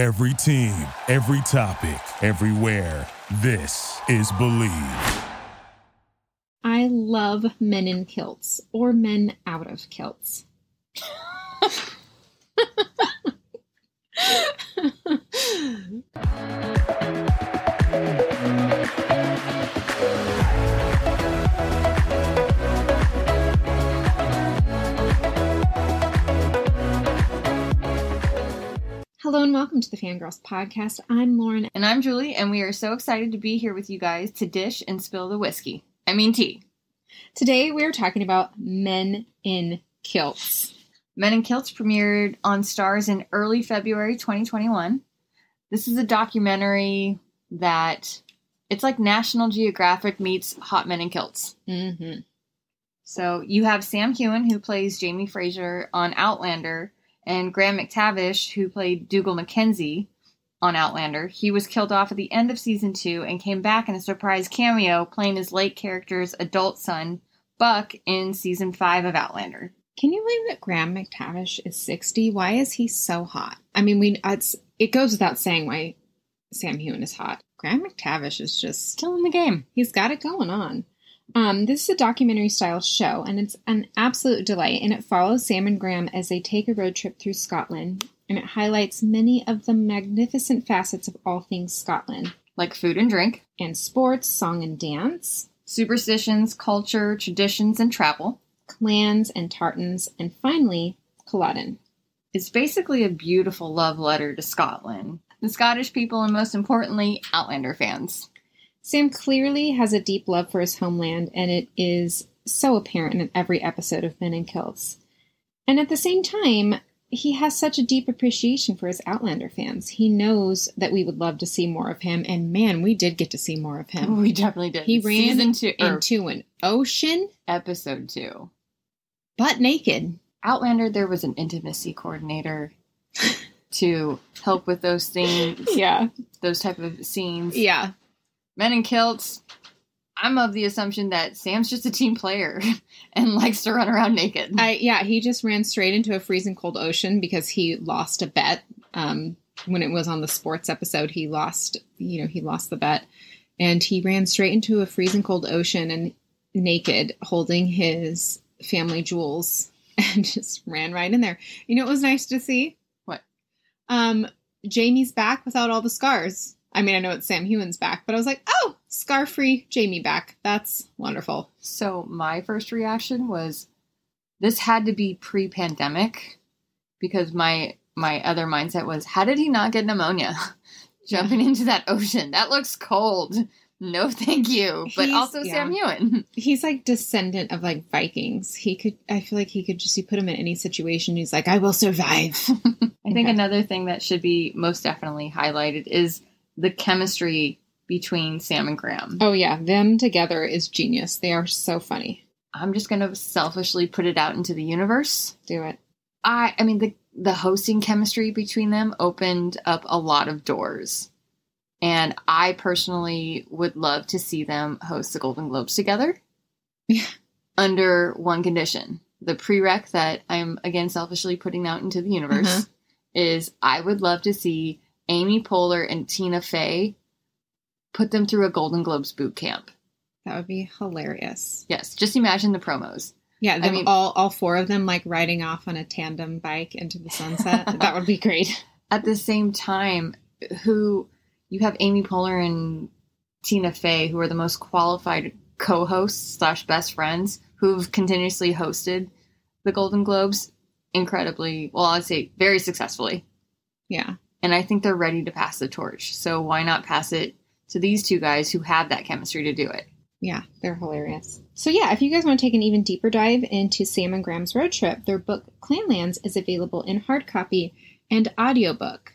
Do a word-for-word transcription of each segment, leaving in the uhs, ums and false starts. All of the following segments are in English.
Every team, every topic, everywhere. This is Believe. I love men in kilts, or men out of kilts. Hello and welcome to the Fangirls Podcast. I'm Lauren. And I'm Julie, and we are so excited to be here with you guys to dish and spill the whiskey. I mean tea. Today we are talking about Men in Kilts. Men in Kilts premiered on Starz in early February twenty twenty-one. This is a documentary that, it's like National Geographic meets Hot Men in Kilts. Mm-hmm. So you have Sam Heughan, who plays Jamie Fraser on Outlander, and Graham McTavish, who played Dougal McKenzie on Outlander. He was killed off at the end of season two and came back in a surprise cameo playing his late character's adult son, Buck, in season five of Outlander. Can you believe that Graham McTavish is sixty? Why is he so hot? I mean, we it's, it goes without saying why Sam Heughan is hot. Graham McTavish is just killing the game. He's got it going on. Um, this is a documentary-style show, and it's an absolute delight, and it follows Sam and Graham as they take a road trip through Scotland, and it highlights many of the magnificent facets of all things Scotland. Like food and drink. And sports, song and dance. Superstitions, culture, traditions, and travel. Clans and tartans, and finally, Culloden. It's basically a beautiful love letter to Scotland, the Scottish people, and most importantly, Outlander fans. Sam clearly has a deep love for his homeland, and it is so apparent in every episode of Men in Kilts. And at the same time, he has such a deep appreciation for his Outlander fans. He knows that we would love to see more of him, and man, we did get to see more of him. We definitely did. He ran into, into an ocean. Episode two. Butt naked. Outlander, there was an intimacy coordinator to help with those things. Yeah. Those type of scenes. Yeah. Men in Kilts, I'm of the assumption that Sam's just a team player and likes to run around naked. I, yeah, he just ran straight into a freezing cold ocean because he lost a bet. Um, when it was on the sports episode, he lost, you know, he lost the bet. And he ran straight into a freezing cold ocean and naked, holding his family jewels, and just ran right in there. You know, it was nice to see. What? Um, Jamie's back without all the scars. I mean, I know it's Sam Heughan's back, but I was like, oh, scar-free Jamie back. That's wonderful. So my first reaction was, this had to be pre-pandemic, because my my other mindset was, how did he not get pneumonia jumping yeah. into that ocean? That looks cold. No, thank you. But he's, also yeah. Sam Heughan. He's like descendant of like Vikings. He could, I feel like he could just, you put him in any situation, he's like, I will survive. I think okay. Another thing that should be most definitely highlighted is the chemistry between Sam and Graham. Oh, yeah. Them together is genius. They are so funny. I'm just going to selfishly put it out into the universe. Do it. I I mean, the, the hosting chemistry between them opened up a lot of doors. And I personally would love to see them host the Golden Globes together. Yeah. Under one condition. The prereq that I'm, again, selfishly putting out into the universe uh-huh. is I would love to see Amy Poehler and Tina Fey, put them through a Golden Globes boot camp. That would be hilarious. Yes. Just imagine the promos. Yeah. Them, I mean, all, all four of them like riding off on a tandem bike into the sunset. That would be great. At the same time, who you have Amy Poehler and Tina Fey, who are the most qualified co-hosts slash best friends who've continuously hosted the Golden Globes incredibly. Well, I'd say very successfully. Yeah. And I think they're ready to pass the torch. So why not pass it to these two guys who have that chemistry to do it? Yeah, they're hilarious. So yeah, if you guys want to take an even deeper dive into Sam and Graham's road trip, their book Clanlands is available in hard copy and audiobook.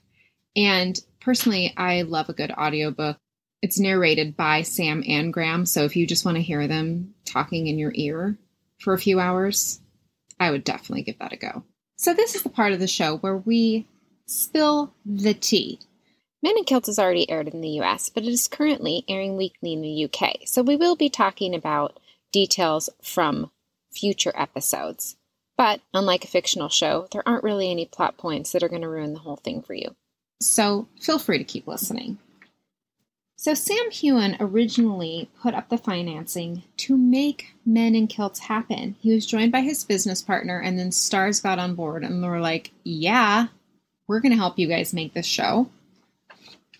And personally, I love a good audiobook. It's narrated by Sam and Graham. So if you just want to hear them talking in your ear for a few hours, I would definitely give that a go. So this is the part of the show where we spill the tea. Men in Kilts is already aired in the U S, but it is currently airing weekly in the U K, so we will be talking about details from future episodes. But, unlike a fictional show, there aren't really any plot points that are going to ruin the whole thing for you. So feel free to keep listening. So Sam Heughan originally put up the financing to make Men in Kilts happen. He was joined by his business partner, and then Starz got on board and they were like, yeah, we're going to help you guys make this show.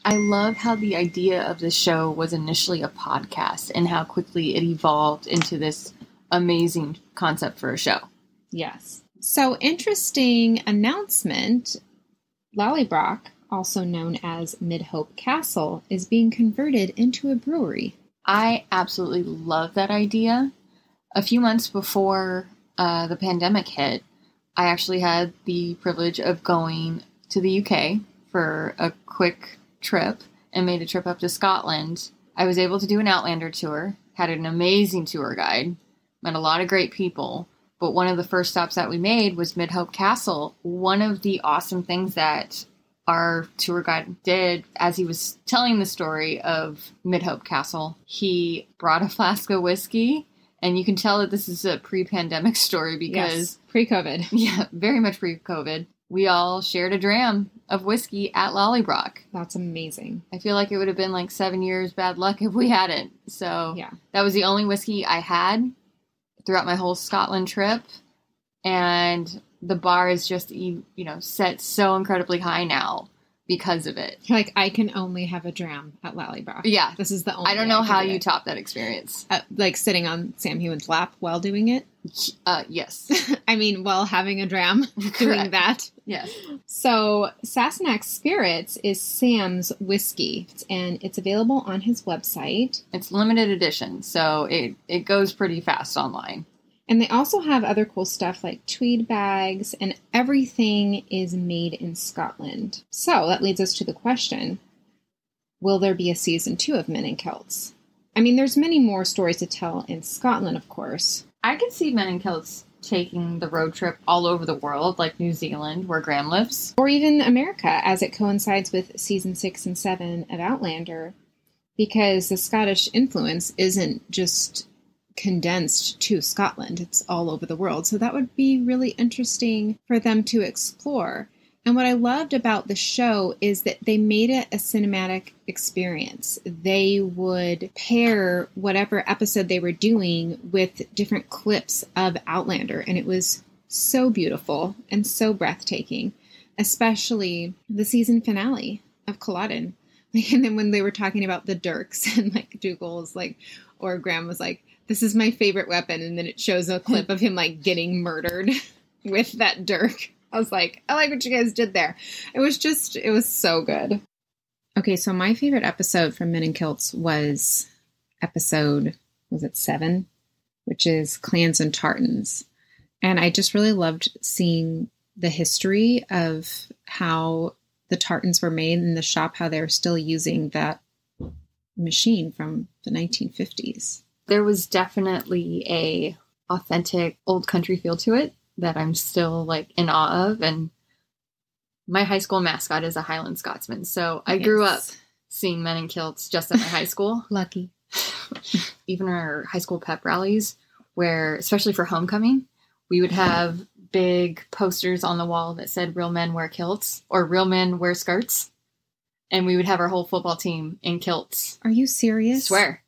I love how the idea of the show was initially a podcast and how quickly it evolved into this amazing concept for a show. Yes. So interesting announcement, Lallybroch, also known as Midhope Castle, is being converted into a brewery. I absolutely love that idea. A few months before uh, the pandemic hit, I actually had the privilege of going to the U K for a quick trip and made a trip up to Scotland. I was able to do an Outlander tour, had an amazing tour guide, met a lot of great people. But one of the first stops that we made was Midhope Castle. One of the awesome things that our tour guide did as he was telling the story of Midhope Castle, he brought a flask of whiskey, and you can tell that this is a pre-pandemic story because... Yes, pre-COVID. Yeah, very much pre-COVID. We all shared a dram of whiskey at Lallybroch. That's amazing. I feel like it would have been like seven years bad luck if we hadn't. So yeah, that was the only whiskey I had throughout my whole Scotland trip, and the bar is just, you know, set so incredibly high now because of it. Like, I can only have a dram at Lallybroch. Yeah. This is the only I don't know I how do you top that experience. Uh, like, sitting on Sam Heughan's lap while doing it? Uh, yes. I mean, while having a dram, doing that. Yes. So, Sassenach Spirits is Sam's whiskey, and it's available on his website. It's limited edition, so it, it goes pretty fast online. And they also have other cool stuff like tweed bags, and everything is made in Scotland. So that leads us to the question, will there be a season two of Men in Kilts? I mean, there's many more stories to tell in Scotland, of course. I could see Men in Kilts taking the road trip all over the world, like New Zealand, where Graham lives. Or even America, as it coincides with season six and seven of Outlander, because the Scottish influence isn't just condensed to Scotland. It's all over the world. So that would be really interesting for them to explore. And what I loved about the show is that they made it a cinematic experience. They would pair whatever episode they were doing with different clips of Outlander. And it was so beautiful and so breathtaking, especially the season finale of Culloden. And then when they were talking about the dirks and like Dougal's like, or Graham was like, this is my favorite weapon. And then it shows a clip of him, like, getting murdered with that dirk. I was like, I like what you guys did there. It was just, it was so good. Okay, so my favorite episode from Men in Kilts was episode, was it seven? Which is Clans and Tartans. And I just really loved seeing the history of how the tartans were made in the shop, how they were still using that machine from the nineteen fifties. There was definitely a authentic old country feel to it that I'm still like in awe of. And my high school mascot is a Highland Scotsman. So I yes. grew up seeing Men in Kilts just at my high school. Lucky. Even our high school pep rallies where, especially for homecoming, we would have big posters on the wall that said real men wear kilts or real men wear skirts. And we would have our whole football team in kilts. Are you serious? I swear.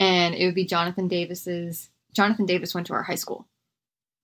And it would be Jonathan Davis's. Jonathan Davis went to our high school.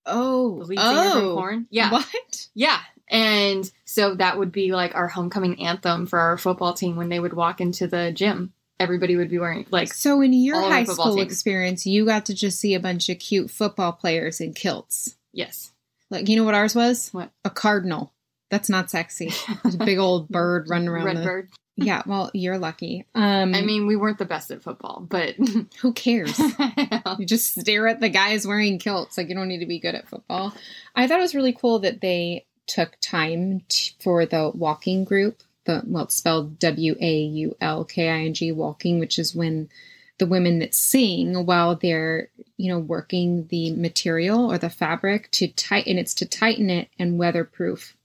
Oh, the lead singer from Korn. Yeah, what? Yeah, and so that would be like our homecoming anthem for our football team when they would walk into the gym. Everybody would be wearing like. So in your high school team experience, you got to just see a bunch of cute football players in kilts. Yes, like you know what ours was? What? A cardinal. That's not sexy. There's a big old bird running around. Red the- bird. Yeah, well, you're lucky. Um, I mean, we weren't the best at football, but... Who cares? You just stare at the guys wearing kilts. Like, you don't need to be good at football. I thought it was really cool that they took time t- for the walking group. The, well, it's spelled W A U L K I N G, walking, which is when the women that sing while they're, you know, working the material or the fabric to tighten. It's to tighten it and weatherproof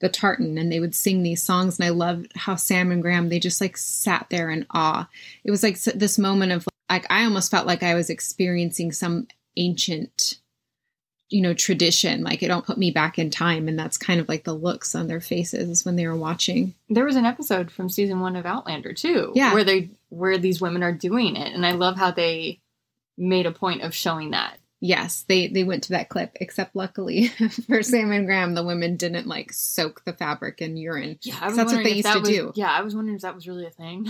the tartan, and they would sing these songs. And I loved how Sam and Graham, they just like sat there in awe. It was like this moment of like, I almost felt like I was experiencing some ancient you know, tradition. Like, it don't put me back in time. And that's kind of like the looks on their faces when they were watching. There was an episode from season one of Outlander too, yeah. where they, where these women are doing it. And I love how they made a point of showing that. Yes, they, they went to that clip, except luckily for Sam and Graham, the women didn't, like, soak the fabric in urine. Yeah, I was that's what they used to was, do. Yeah, I was wondering if that was really a thing.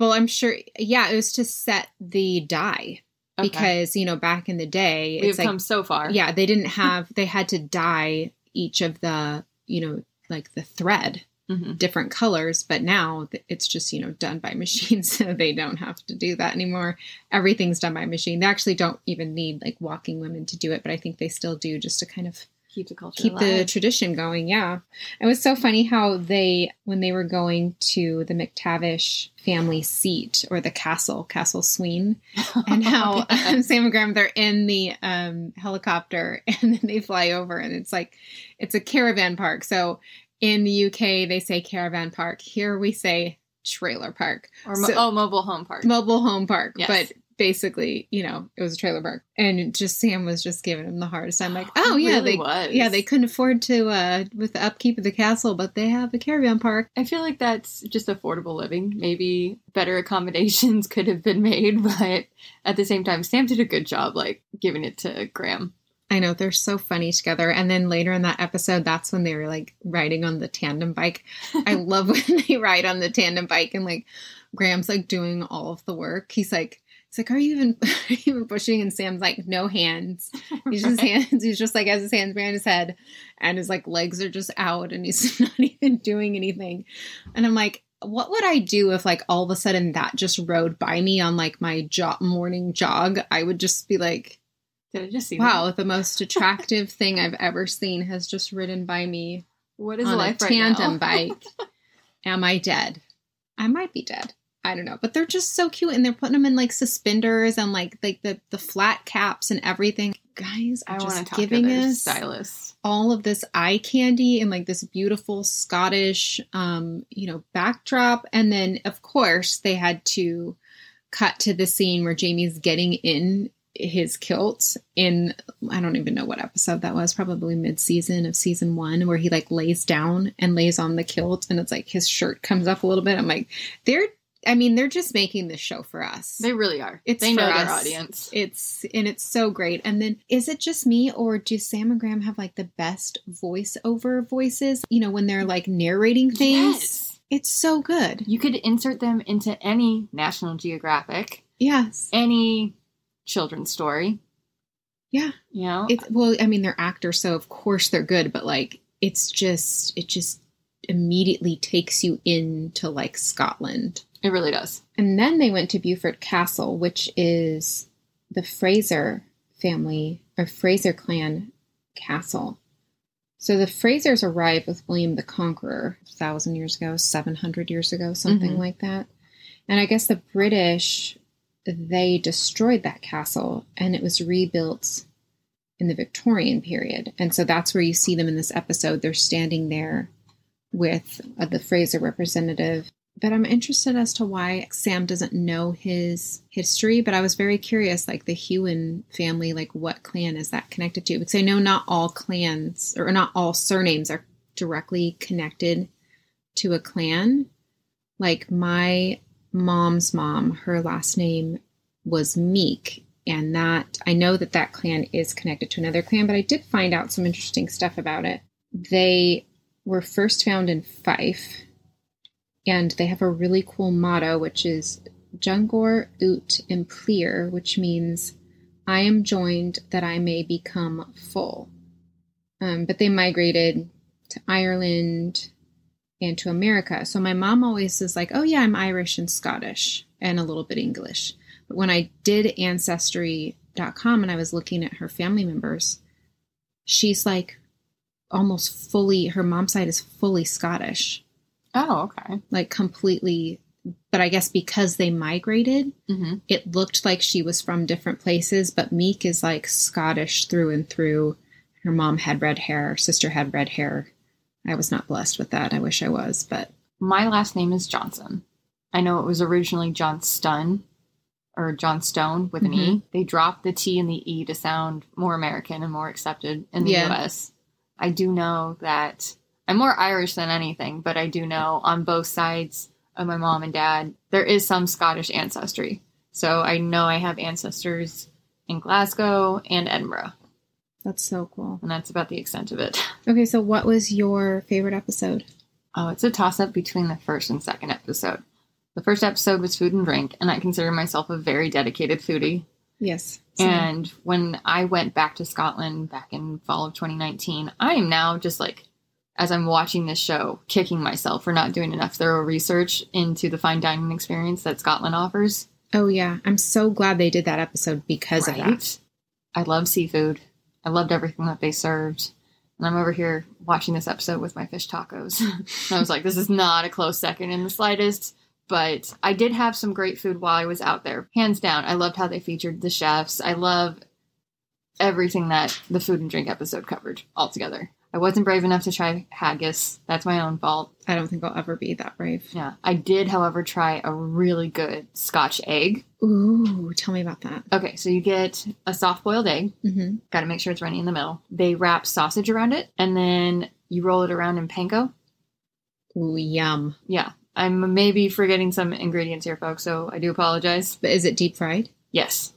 Well, I'm sure, yeah, it was to set the dye. Okay. Because, you know, back in the day... It's We've like, come so far. Yeah, they didn't have... They had to dye each of the, you know, like, the thread mm-hmm. different colors. But now it's just, you know, done by machine, so they don't have to do that anymore. Everything's done by machine. They actually don't even need, like, walking women to do it, but I think they still do just to kind of... Keep the culture Keep alive. the tradition going, yeah. It was so funny how they, when they were going to the McTavish family seat, or the castle, Castle Sween, and how um, Sam and Graham, they're in the um, helicopter, and then they fly over, and it's like, it's a caravan park. So in the U K, they say caravan park. Here we say trailer park. Or mo- so, oh, mobile home park. Mobile home park, yes. But... Basically, you know, it was a trailer park, and just Sam was just giving him the hardest time. Like, oh yeah, really they was. yeah they couldn't afford to uh, with the upkeep of the castle, but they have a caravan park. I feel like that's just affordable living. Maybe better accommodations could have been made, but at the same time, Sam did a good job, like, giving it to Graham. I know, they're so funny together. And then later in that episode, that's when they were, like, riding on the tandem bike. I love when they ride on the tandem bike, and, like, Graham's, like, doing all of the work. He's like. It's like, are you even are you even pushing? And Sam's like, no hands. He's just right. hands. He's just like has his hands behind his head, and his, like, legs are just out, and he's not even doing anything. And I'm like, what would I do if, like, all of a sudden that just rode by me on, like, my jo- morning jog? I would just be like, did I just see wow, that? The most attractive thing I've ever seen has just ridden by me. What is on life a tandem right now? bike? Am I dead? I might be dead. I don't know, but they're just so cute, and they're putting them in, like, suspenders and, like, like the, the flat caps and everything. Guys are I just talk giving to us stylists. All of this eye candy and, like, this beautiful Scottish, um, you know, backdrop. And then, of course, they had to cut to the scene where Jamie's getting in his kilt in, I don't even know what episode that was, probably mid-season of season one, where he, like, lays down and lays on the kilt, and it's like his shirt comes up a little bit. I'm like, they're I mean, they're just making this show for us. They really are. It's they for know us. Their audience. It's and it's so great. And then, is it just me, or do Sam and Graham have, like, the best voiceover voices? You know, when they're, like, narrating things, yes. It's so good. You could insert them into any National Geographic, yes, any children's story. Yeah, you know. It's, well, I mean, they're actors, so of course they're good. But, like, it's just it just immediately takes you into, like, Scotland. It really does. And then they went to Beaufort Castle, which is the Fraser family or Fraser clan castle. So the Frasers arrived with William the Conqueror a thousand years ago, seven hundred years ago, something mm-hmm. like that. And I guess the British, they destroyed that castle, and it was rebuilt in the Victorian period. And so that's where you see them in this episode. They're standing there with uh, the Fraser representative. But I'm interested as to why Sam doesn't know his history, but I was very curious, like, the Heughan family, like, what clan is that connected to? Because I know not all clans, or not all surnames are directly connected to a clan. Like, my mom's mom, her last name was Meek, and that, I know that that clan is connected to another clan, but I did find out some interesting stuff about it. They were first found in Fife. And they have a really cool motto, which is Jungor Ut Implir, which means, I am joined that I may become full. Um, but they migrated to Ireland and to America. So my mom always is like, oh yeah, I'm Irish and Scottish and a little bit English. But when I did Ancestry dot com and I was looking at her family members, she's like almost fully, her mom's side is fully Scottish. Oh, okay. Like, completely, but I guess because they migrated, mm-hmm. it looked like she was from different places, but Meek is, like, Scottish through and through. Her mom had red hair, her sister had red hair. I was not blessed with that. I wish I was, but... My last name is Johnson. I know it was originally Johnstone, or Johnstone with an mm-hmm. E. They dropped the T and the E to sound more American and more accepted in the yeah. U S. I do know that I'm more Irish than anything, but I do know on both sides of my mom and dad, there is some Scottish ancestry. So I know I have ancestors in Glasgow and Edinburgh. That's so cool. And that's about the extent of it. Okay, so what was your favorite episode? Oh, it's a toss-up between the first and second episode. The first episode was food and drink, and I consider myself a very dedicated foodie. Yes. Same. And when I went back to Scotland back in fall of twenty nineteen, I am now just like, as I'm watching this show, kicking myself for not doing enough thorough research into the fine dining experience that Scotland offers. Oh, yeah. I'm so glad they did that episode because right? of that. I love seafood. I loved everything that they served. And I'm over here watching this episode with my fish tacos. And I was like, this is not a close second in the slightest. But I did have some great food while I was out there. Hands down, I loved how they featured the chefs. I love everything that the food and drink episode covered altogether. I wasn't brave enough to try haggis. That's my own fault. I don't think I'll ever be that brave. Yeah. I did, however, try a really good Scotch egg. Ooh, tell me about that. Okay, so you get a soft-boiled egg. Mm-hmm. Got to make sure it's runny in the middle. They wrap sausage around it, and then you roll it around in panko. Ooh, yum. Yeah. I'm maybe forgetting some ingredients here, folks, so I do apologize. But is it deep fried? Yes.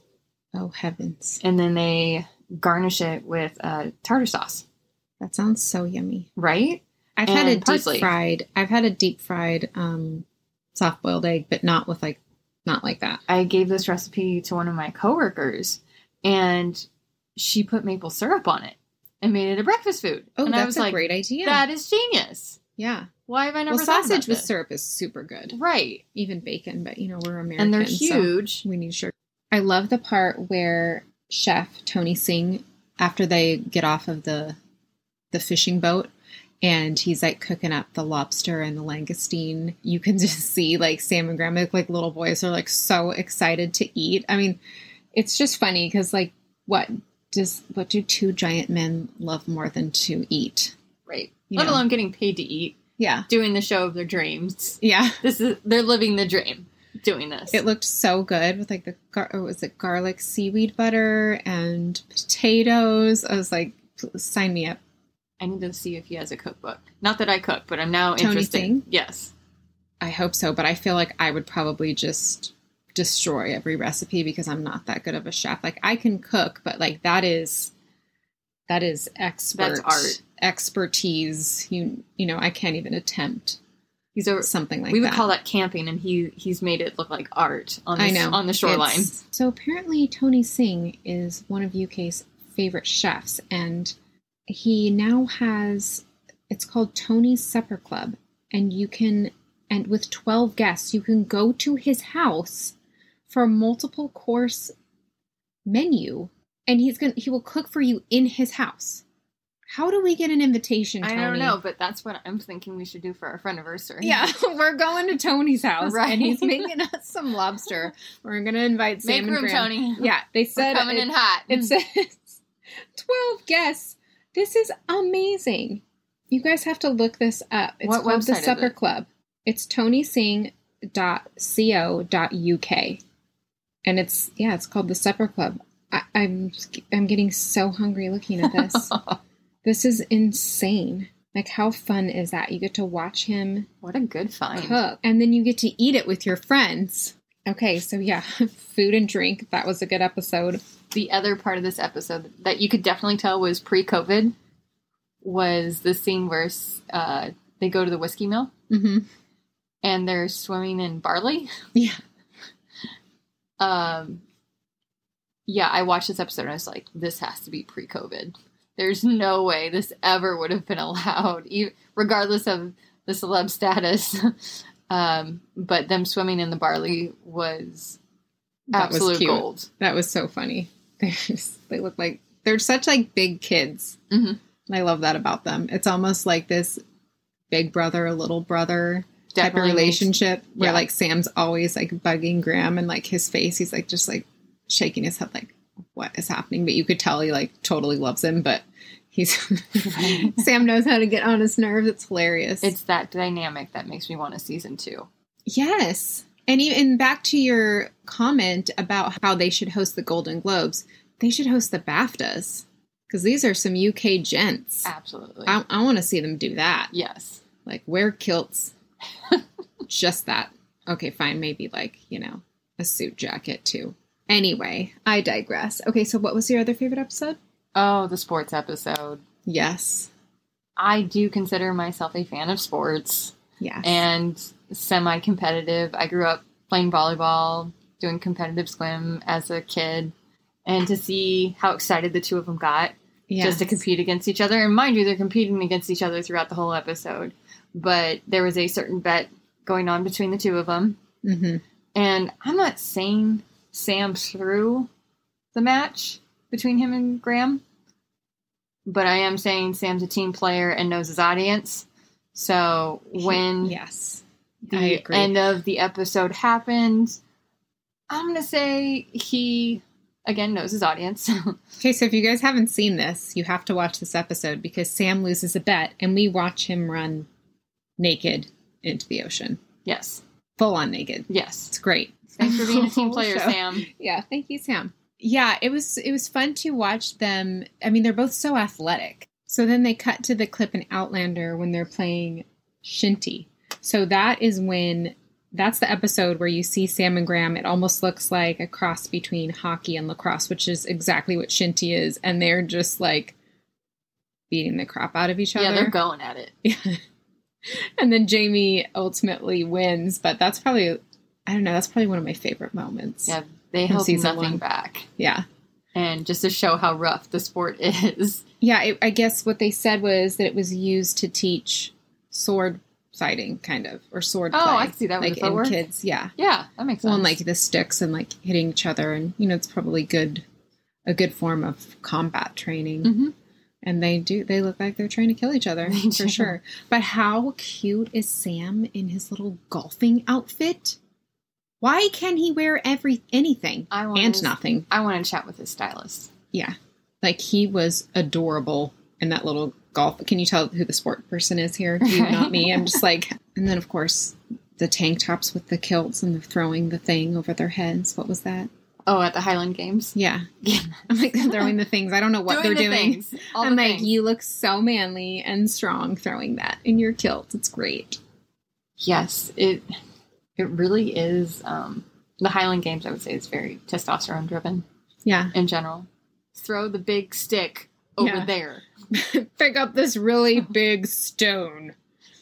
Oh, heavens. And then they garnish it with uh, tartar sauce. That sounds so yummy. Right? I've and had a parsley. deep fried, I've had a deep fried um, soft-boiled egg, but not with like, not like that. I gave this recipe to one of my coworkers, and she put maple syrup on it and made it a breakfast food. Oh, and that's I was a like, great idea. That is genius. Yeah. Why have I never well, thought about this? Sausage with syrup is super good. Right. Even bacon, but, you know, we're American. And they're huge. So we need sugar. I love the part where Chef Tony Singh, after they get off of the the fishing boat, and he's, like, cooking up the lobster and the langoustine, you can just see, like, Sam and Graham, like, little boys are, like, so excited to eat. I mean, it's just funny because, like, what does what do two giant men love more than to eat? Right. You Let know? alone getting paid to eat. Yeah. Doing the show of their dreams. Yeah. This is, they're living the dream doing this. It looked so good with like the, gar- oh, was it garlic seaweed butter and potatoes? I was like, sign me up. I need to see if he has a cookbook. Not that I cook, but I'm now Tony interested. Singh? Yes. I hope so. But I feel like I would probably just destroy every recipe because I'm not that good of a chef. Like I can cook, but like that is, that is expert. That's art. Expertise, you you know, I can't even attempt. He's over, something like that. We would that. call that camping, and he he's made it look like art on this, I know. on the shoreline. It's, so apparently, Tony Singh is one of U K's favorite chefs, and he now has it's called Tony's Supper Club, and you can and with twelve guests, you can go to his house for a multiple course menu, and he's gonna he will cook for you in his house. How do we get an invitation, Tony? I don't know, but that's what I'm thinking we should do for our friendiversary. Yeah, we're going to Tony's house, right. and he's making us some lobster. We're going to invite Sam Make and room, Graham. Tony. Yeah, they said... We're coming it, in hot. It says twelve guests. This is amazing. You guys have to look this up. It's what called website The Supper it? Club. It's tony singh dot co dot u k. And it's, yeah, it's called The Supper Club. I, I'm, I'm getting so hungry looking at this. This is insane. Like, how fun is that? You get to watch him What a good find. cook. And then you get to eat it with your friends. Okay, so yeah, food and drink. That was a good episode. The other part of this episode that you could definitely tell was pre-COVID was the scene where uh, they go to the whiskey mill. Mm-hmm. And they're swimming in barley. Yeah. um. Yeah, I watched this episode and I was like, this has to be pre-COVID. There's no way this ever would have been allowed, regardless of the celeb status. um, but them swimming in the barley was that absolute was cute. gold. That was so funny. Just, they look like they're such like big kids. Mm-hmm. I love that about them. It's almost like this big brother, little brother Definitely type of relationship makes, where yeah. like Sam's always like bugging Graham and like his face. He's like just like shaking his head like, what is happening? But you could tell he like totally loves him, but he's Sam knows how to get on his nerves. It's hilarious. It's that dynamic that makes me want a season two. Yes. And even back to your comment about how they should host the Golden Globes, they should host the BAFTAs, because these are some U K gents. Absolutely. I, I want to see them do that. Yes. Like, wear kilts. Just that. Okay, fine. Maybe, like, you know, a suit jacket, too. Anyway, I digress. Okay, so what was your other favorite episode? Oh, the sports episode. Yes. I do consider myself a fan of sports. Yes. And semi-competitive. I grew up playing volleyball, doing competitive swim as a kid. And to see how excited the two of them got yes. just to compete against each other. And mind you, they're competing against each other throughout the whole episode. But there was a certain bet going on between the two of them. Mm-hmm. And I'm not saying Sam threw the match between him and Graham. But I am saying Sam's a team player and knows his audience. So when yes, the end of the episode happened, I'm going to say he... Again, knows his audience. Okay, so if you guys haven't seen this, you have to watch this episode because Sam loses a bet and we watch him run naked into the ocean. Yes. Full on naked. Yes. It's great. Thanks for being a team player, show. Sam. Yeah, thank you, Sam. Yeah, it was it was fun to watch them. I mean, they're both so athletic. So then they cut to the clip in Outlander when they're playing Shinty. So that is when... That's the episode where you see Sam and Graham. It almost looks like a cross between hockey and lacrosse, which is exactly what Shinty is. And they're just, like, beating the crap out of each other. Yeah, they're going at it. Yeah. And then Jamie ultimately wins. But that's probably, I don't know, that's probably one of my favorite moments. Yeah, they held nothing one. back. Yeah. And just to show how rough the sport is. Yeah, it, I guess what they said was that it was used to teach sword fighting, kind of, or sword play. Oh, I see that. Like, in kids, yeah. Yeah, that makes sense. Well, and, like, the sticks and, like, hitting each other, and, you know, it's probably good, a good form of combat training. Mm-hmm. And they do, they look like they're trying to kill each other, for sure. But how cute is Sam in his little golfing outfit? Why can he wear every anything I want and his, nothing? I want to chat with his stylist. Yeah. Like, he was adorable in that little golf. Can you tell who the sport person is here? You, not me. I'm just like, and then of course the tank tops with the kilts and the throwing the thing over their heads. What was that? Oh, at the Highland Games. Yeah. Yeah. I'm like, they're throwing the things. I don't know what doing they're the doing. Things. All I'm the like, things. You look so manly and strong throwing that in your kilt. It's great. Yes. It, it really is. Um, the Highland Games, I would say, is very testosterone driven. Yeah. In general. Throw the big stick over yeah. there. Pick up this really big stone.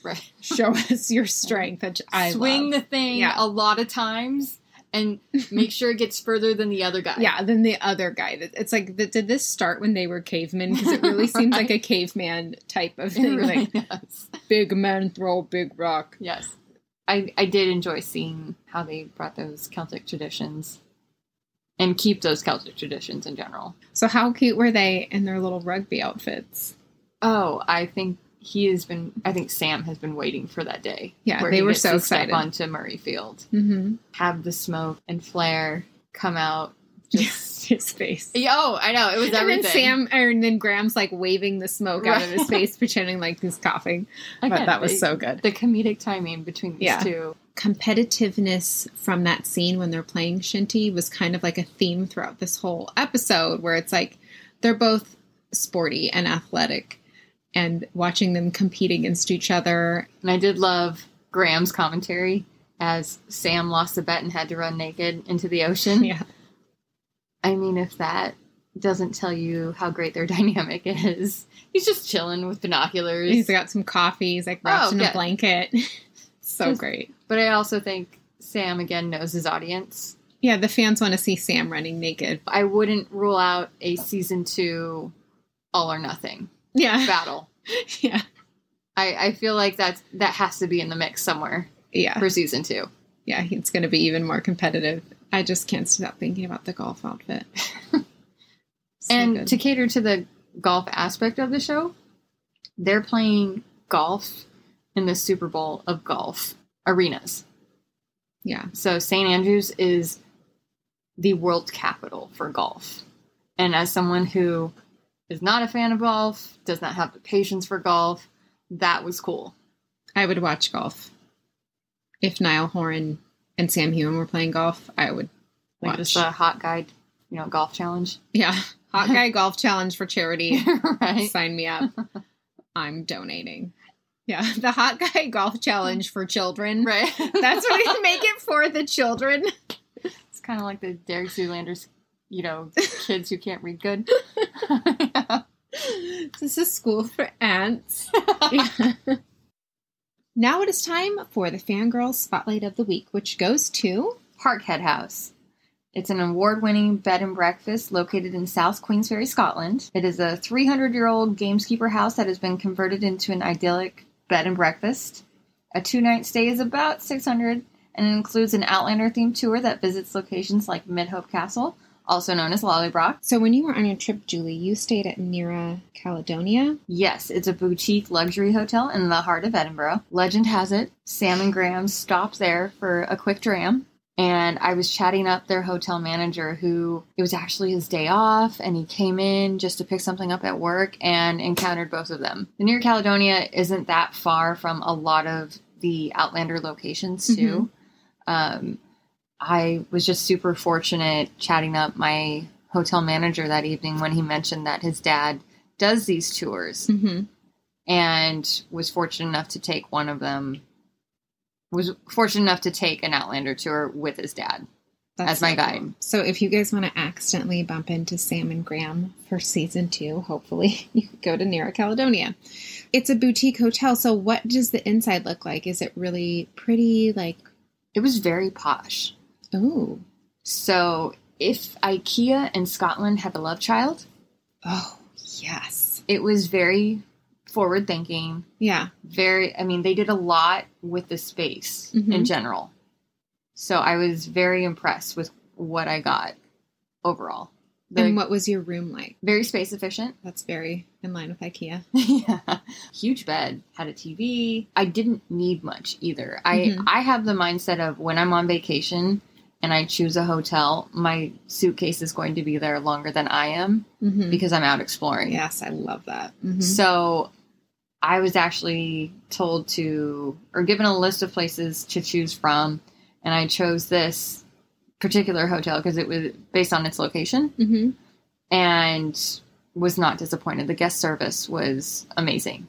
Right. Show us your strength. Which I Swing love. the thing yeah. a lot of times and make sure it gets further than the other guy. Yeah, than the other guy. It's like, did this start when they were cavemen? Because it really right. seems like a caveman type of thing. Really like, does. Big men throw big rock. Yes. I, I did enjoy seeing how they brought those Celtic traditions and keep those Celtic traditions in general. So how cute were they in their little rugby outfits? Oh, I think he has been, I think Sam has been waiting for that day. Yeah, they were so excited. Step onto Murrayfield, mm-hmm. have the smoke and flare come out. Just... Yeah, his face. Yeah, oh, I know. It was everything. And then Sam, or, and then Graham's like waving the smoke right. out of his face, pretending like he's coughing. Again, but that was the, so good. The comedic timing between these yeah. two. Competitiveness from that scene when they're playing Shinty was kind of like a theme throughout this whole episode, where it's like they're both sporty and athletic, and watching them compete against each other. And I did love Graham's commentary as Sam lost a bet and had to run naked into the ocean. Yeah. I mean, if that doesn't tell you how great their dynamic is, he's just chilling with binoculars. He's got some coffee. He's like wrapped oh, in yeah. a blanket. So just, great. But I also think Sam, again, knows his audience. Yeah, the fans want to see Sam running naked. I wouldn't rule out a season two all or nothing yeah. battle. Yeah. I, I feel like that's, that has to be in the mix somewhere yeah. for season two. Yeah, it's going to be even more competitive. I just can't stop thinking about the golf outfit. So and good. To cater to the golf aspect of the show, they're playing golf in the Super Bowl of golf arenas. Yeah. So St Andrews is the world capital for golf. And as someone who is not a fan of golf, does not have the patience for golf, that was cool. I would watch golf if Niall Horan and Sam Heughan were playing golf, I would watch. Like just a hot guy, you know, golf challenge. Yeah. Hot guy golf challenge for charity. Right. Sign me up. I'm donating. Yeah. The hot guy golf challenge for children. Right. That's what you make it for, the children. It's kind of like the Derek Zoolander's, you know, kids who can't read good. Yeah. This is school for ants. Yeah. Now it is time for the Fangirl Spotlight of the Week, which goes to Parkhead House. It's an award-winning bed and breakfast located in South Queensferry, Scotland. It is a three hundred year old gameskeeper house that has been converted into an idyllic bed and breakfast. A two-night stay is about six hundred dollars and includes an Outlander-themed tour that visits locations like Midhope Castle, also known as Lallybroch. So when you were on your trip, Julie, you stayed at Nira Caledonia? Yes, it's a boutique luxury hotel in the heart of Edinburgh. Legend has it, Sam and Graham stopped there for a quick dram, and I was chatting up their hotel manager, who, it was actually his day off, and he came in just to pick something up at work and encountered both of them. The Nira Caledonia isn't that far from a lot of the Outlander locations, too. Mm-hmm. Um I was just super fortunate chatting up my hotel manager that evening when he mentioned that his dad does these tours, mm-hmm. and was fortunate enough to take one of them, was fortunate enough to take an Outlander tour with his dad. That's as my guide. Cool. So if you guys want to accidentally bump into Sam and Graham for season two, hopefully you could go to Nira Caledonia. It's a boutique hotel. So what does the inside look like? Is it really pretty? Like, it was very posh. Oh. So if IKEA and Scotland had a love child. Oh, yes. It was very forward thinking. Yeah. Very, I mean, they did a lot with the space, mm-hmm. in general. So I was very impressed with what I got overall. The, and what was your room like? Very space efficient. That's very in line with IKEA. Yeah. Huge bed, had a T V. I didn't need much either. Mm-hmm. I, I have the mindset of when I'm on vacation and I choose a hotel, my suitcase is going to be there longer than I am, mm-hmm. because I'm out exploring. Yes, I love that. Mm-hmm. So I was actually told to, or given a list of places to choose from, and I chose this particular hotel because it was based on its location, mm-hmm. and was not disappointed. The guest service was amazing.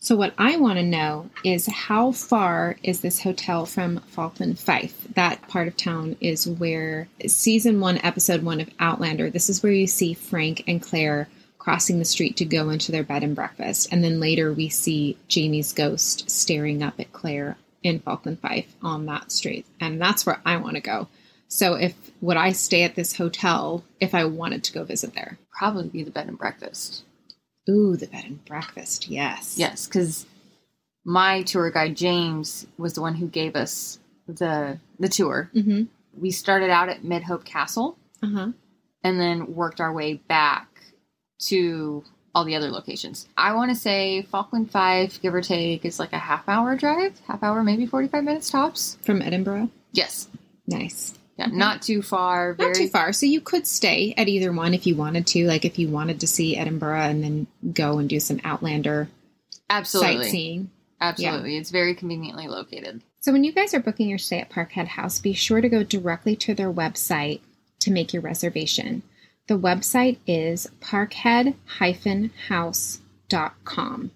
So what I want to know is, how far is this hotel from Falkland Fife? That part of town is where season one, episode one of Outlander, this is where you see Frank and Claire crossing the street to go into their bed and breakfast. And then later we see Jamie's ghost staring up at Claire in Falkland Fife on that street. And that's where I want to go. So if would I stay at this hotel if I wanted to go visit there? Probably be the bed and breakfast. Ooh, the bed and breakfast. Yes. Yes, because my tour guide, James, was the one who gave us the the tour. Mm-hmm. We started out at Midhope Castle, uh-huh. and then worked our way back to all the other locations. I want to say Falkland Fife, give or take, is like a half hour drive, half hour, maybe forty-five minutes tops. From Edinburgh? Yes. Nice. Yeah, mm-hmm. Not too far. Very... Not too far. So you could stay at either one if you wanted to. Like if you wanted to see Edinburgh and then go and do some Outlander Absolutely. Sightseeing. Absolutely. Yeah. It's very conveniently located. So when you guys are booking your stay at Parkhead House, be sure to go directly to their website to make your reservation. The website is parkhead dash house dot com.